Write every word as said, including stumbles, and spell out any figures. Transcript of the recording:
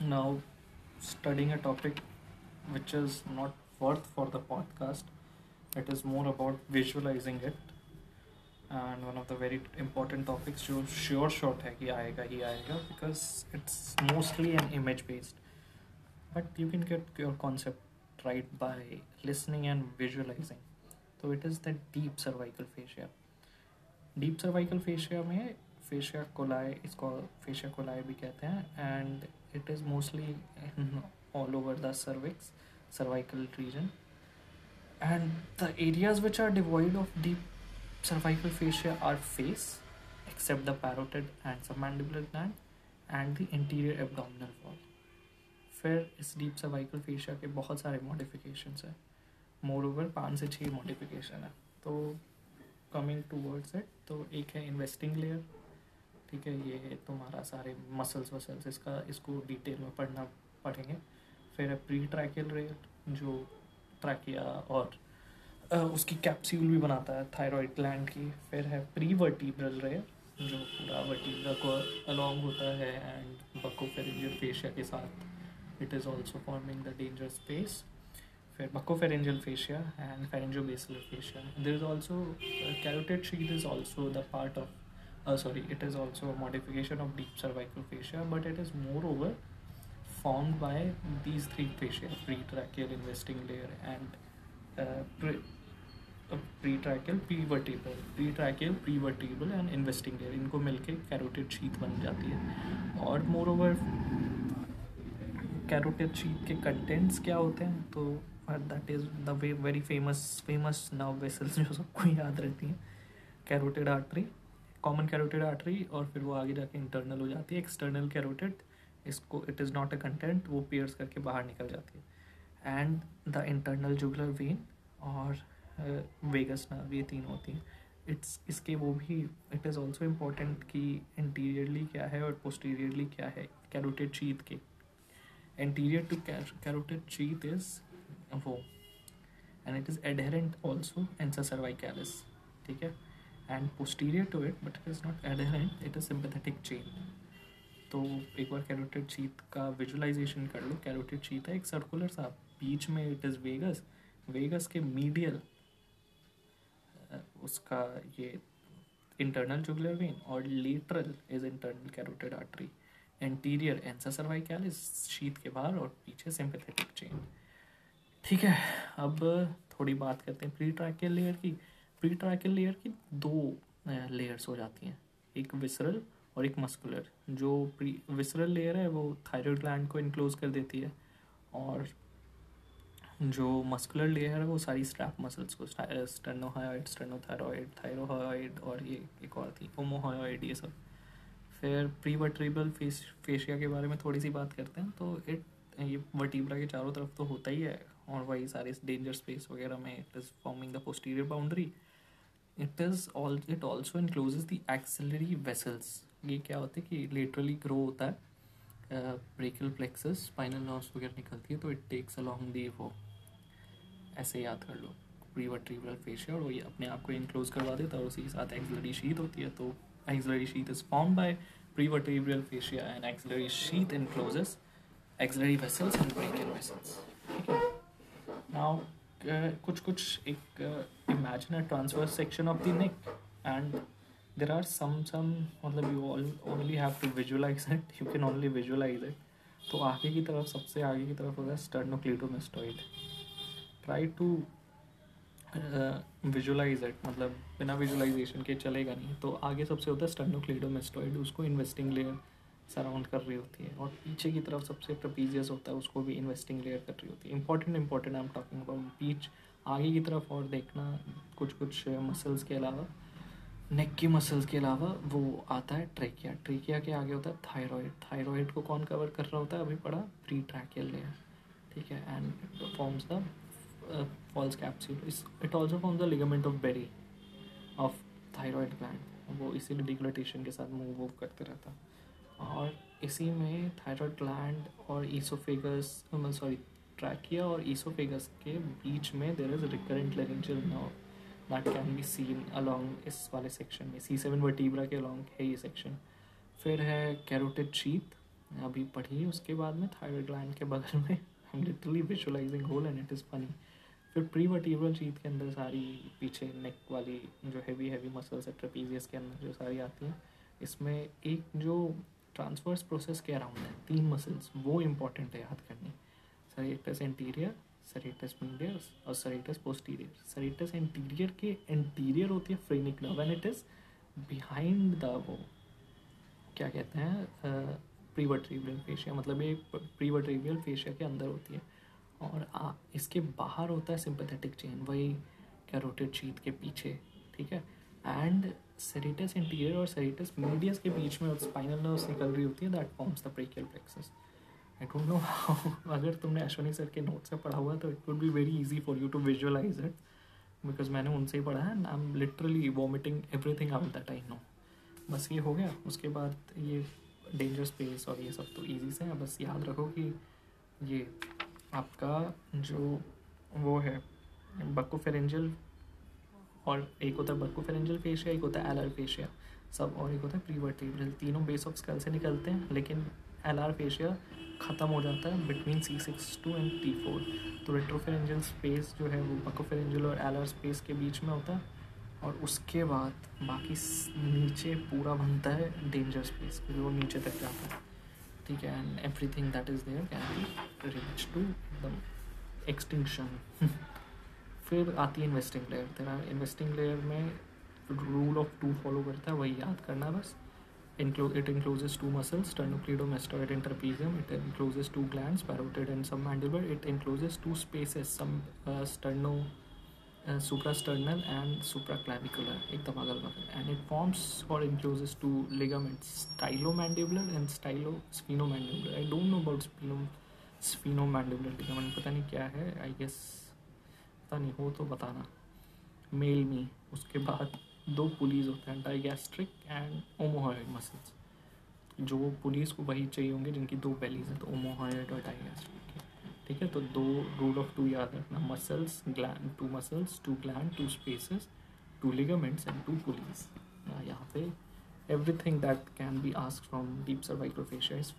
now studying a topic which is not worth for the podcast. It is more about visualizing it, and one of the very important topics जो sure shot है कि आएगा ही आएगा, because it's mostly an image based, but you can get your concept right by listening and visualizing. So it is the deep cervical fascia. Deep cervical fascia में fascia coli, इसको fascia coli भी कहते हैं, and it is mostly all over the cervix, cervical region, and the areas which are devoid of deep cervical fascia are face, except the parotid and submandibular gland, and the anterior abdominal wall. फिर इस deep cervical fascia के बहुत सारे modifications हैं, moreover पाँच से छः modification है. तो coming towards it, तो एक है investing layer, ठीक है, ये है तुम्हारा सारे muscles वसल्स, इसका इसको detail में पढ़ना पढ़ेंगे. फिर है pretracheal layer जो ट्रैकिया और uh, उसकी कैप्सूल भी बनाता है थायराइड ग्लैंड की. फिर है प्रीवर्टीब्रल लेयर जो पूरा वर्टीब्रा को अलॉन्ग होता है एंड बक्कोफेरिंजियल फेशिया के साथ, it is also forming the dangerous space. फिर buccopharyngeal fascia and pharyngobasilar fascia. There is also carotid sheath is also the part of sorry it is also modification of deep cervical fascia, but it is more over formed by these three fascia, pretracheal, investing layer, and uh, pre, uh, pretracheal, prevertebral, pretracheal, prevertebral, and investing layer. इनको मिलके carotid sheath बन जाती है. और moreover, carotid sheath के contents क्या होते हैं? तो that is the way very famous famous nerve vessels जो सबको याद रहती हैं. carotid artery, common carotid artery, और फिर वो आगे जाके internal हो जाती है external carotid. इसको it is not a content, वो पियर्स करके बाहर निकल जाती है. And the internal jugular vein और वेगस नर्व, ये तीन होती हैं. इट्स इसके वो भी इट इज़ आल्सो इम्पॉर्टेंट कि इंटीरियरली क्या है और पोस्टीरियरली क्या है. कैरोटिड शीथ के interior to carotid sheath is वो, and it is adherent also ansa cervicalis, ठीक है, and posterior to it but it is not adherent, it is sympathetic chain. तो एक बार कैरोटिड शीथ का विजुअलाइजेशन कर लो. कैरोटिड शीथ है एक सर्कुलर सा, बीच में इट इज़ वेगस, वेगस के मीडियल उसका ये इंटरनल जुगुलर वेन, और lateral is internal carotid artery. Anterior ansa cervicalis sheath के बाहर, और पीछे सिंपैथेटिक चेन, ठीक है. अब थोड़ी बात करते हैं प्रीट्रैकियल लेयर की. प्रीट्रैकियल लेयर की दो लेयर्स हो जाती हैं, एक विसरल और एक मस्कुलर. जो प्री विसरल लेयर है वो थायराइड ग्लैंड को इनक्लोज कर देती है, और जो मस्कुलर लेयर है वो सारी स्ट्रैप मसल्स को, स्टर्नोहयोइड, स्टर्नोथायरॉयड, थायरोहयोइड, और ये एक और थी ओमोहयोइड, ये सब. फिर प्रीवर्टीब्रल फेस फेशिया के बारे में थोड़ी सी बात करते हैं. तो इट ये वर्टीब्रा के चारों तरफ तो होता ही है, और वही सारे डेंजर स्पेस वगैरह में it is forming the posterior boundary. It is all it also encloses the axillary vessels. ये क्या होता है कि लेटरली ग्रो होता है, ब्रेकियल प्लेक्सस, स्पाइनल नर्व्स वगैरह निकलती है. तो इट टेक्स अलॉन्ग दी वो, ऐसे याद कर लो, प्रीवर्टीब्रल फेशिया, और वो ये अपने आप को इनक्लोज करवा देता है, और उसी के साथ एक्सिलरी शीथ होती है. तो axillary sheath is formed by prevertebral fascia and axillary sheath encloses axillary vessels and brachial vessels, ठीक है. नाउ कुछ कुछ एक imagine a transverse section of the neck, and there are some some मतलब you all only have to visualize it, you can only visualize it. तो आगे की तरफ, सबसे आगे की तरफ होता है sternocleidomastoid. Try to visualize it, मतलब बिना विजुलाइजेशन के चलेगा नहीं. तो आगे सबसे होता है स्टर्नोक्लेडोमेस्टॉइड, उसको इन्वेस्टिंग लेयर सराउंड कर रही होती है, और पीछे की तरफ सबसे ट्रेपीजियस होता है, उसको भी इन्वेस्टिंग लेयर कर रही होती है. Important important I am talking about बीच आगे की तरफ. और देखना कुछ कुछ मसल्स के अलावा, नेक की मसल्स के अलावा वो आता है ट्रेकिया. ट्रेकिया के आगे होता है थायराइड. थायराइड को कौन कवर कर रहा होता है? अभी पढ़ा, प्रीट्रैकियल लेयर, ठीक है, and forms the false capsule. It also forms the ligament of Berry of thyroid gland, वो इसीलिए डिग्लटेशन के साथ मूव मूव करते रहता. और इसी में थायराइड ग्लैंड और ईसोफेगस सॉरी ट्रैकिया और ईसोफेगस के बीच में there is recurrent laryngeal nerve that can be seen along इस वाले सेक्शन में. सी सेवन वर्टीब्रा के along है ये सेक्शन. फिर है कैरोटिड शीथ अभी पढ़ी, उसके बाद में थायराइड ग्लैंड के बगल में I am literally visualising whole and it is funny. फिर प्रीवर्टीब्रल शीथ के अंदर सारी पीछे नेक वाली जो हैवी हैवी मसल्स है ट्रेपीजियस के अंदर जो सारी आती हैं, इसमें एक जो ट्रांसवर्स प्रोसेस के अराउंड है तीन मसल्स, वो इम्पॉर्टेंट है याद करनी, सर्रेटस एंटीरियर, सर्रेटस मीडियस और सर्रेटस पोस्टीरियर। सर्रेटस एंटीरियर के एंटीरियर होती है phrenic nerve and it is behind the वो क्या कहते हैं प्रीवर्टीब्रल फेशिया, मतलब ये प्रीवर्टीब्रल फेशिया के अंदर होती है। और आ, इसके बाहर होता है सिंपैथेटिक चेन, वही कैरोटिड शीथ के पीछे, ठीक है। एंड सर्रेटस इंटीरियर और सर्रेटस मीडियस के बीच में स्पाइनल नर्व्स निकल रही होती है that forms the brachial plexus. I don't know how, अगर तुमने अश्विनी सर के नोट से पढ़ा हुआ तो it would be very easy for you to visualise it, because मैंने उनसे ही पढ़ा है and I am literally vomiting everything out that I know. बस ये हो गया, उसके बाद ये डेंजरस स्पेस और ये सब तो ईजी से है। बस याद रखो कि ये आपका जो वो है बक्कोफेरेंजियल और एक होता है बक्कोफेरेंजियल फेशिया, एक होता है एलआर फेशिया सब, और एक होता है प्रीवर्टीब्रल। तीनों बेस ऑफ स्कल से निकलते हैं, लेकिन एलआर फेशिया ख़त्म हो जाता है between C six to and T four. तो रेट्रोफेरेंजियल स्पेस जो है वो बक्कोफेरेंजियल और एलआर स्पेस के बीच में होता है, और उसके बाद बाकी नीचे पूरा बनता है डेंजर स्पेस जो नीचे तक जाता है, ठीक है। And everything that is there can be reach to the extinction. फिर आती है इन्वेस्टिंग लेयर। तेरा इन्वेस्टिंग लेयर में रूल ऑफ टू फॉलो करता है, वही याद करना है बस। It encloses two muscles, sternocleidomastoid and trapezium. It encloses two glands, parotid and submandibular. It encloses two spaces, some sterno suprasternal and supraclavicular, एकदम अगल बगल। एंड इट फॉर्म्स और encloses two ligaments, stylomandibular and stylosphenomandibular. I don't know about sphenomandibular ligament, पता नहीं क्या है, I guess नहीं हो तो बताना, मेल मी। उसके बाद दो पुलिस होते हैं, डाइगैस्ट्रिक एंड ओमोहयोड मसल्स, जो पुलिस को वही चाहिए होंगे जिनकी दो बेलीज हैं, तो ओमोहयोड और डाइगैस्ट्रिक, ठीक है। तो दो रूल ऑफ टू याद रखना, muscles gland, two muscles, two gland, two spaces, two ligaments and two pulleys. यहाँ पे everything that can be asked from deep cervical fascia is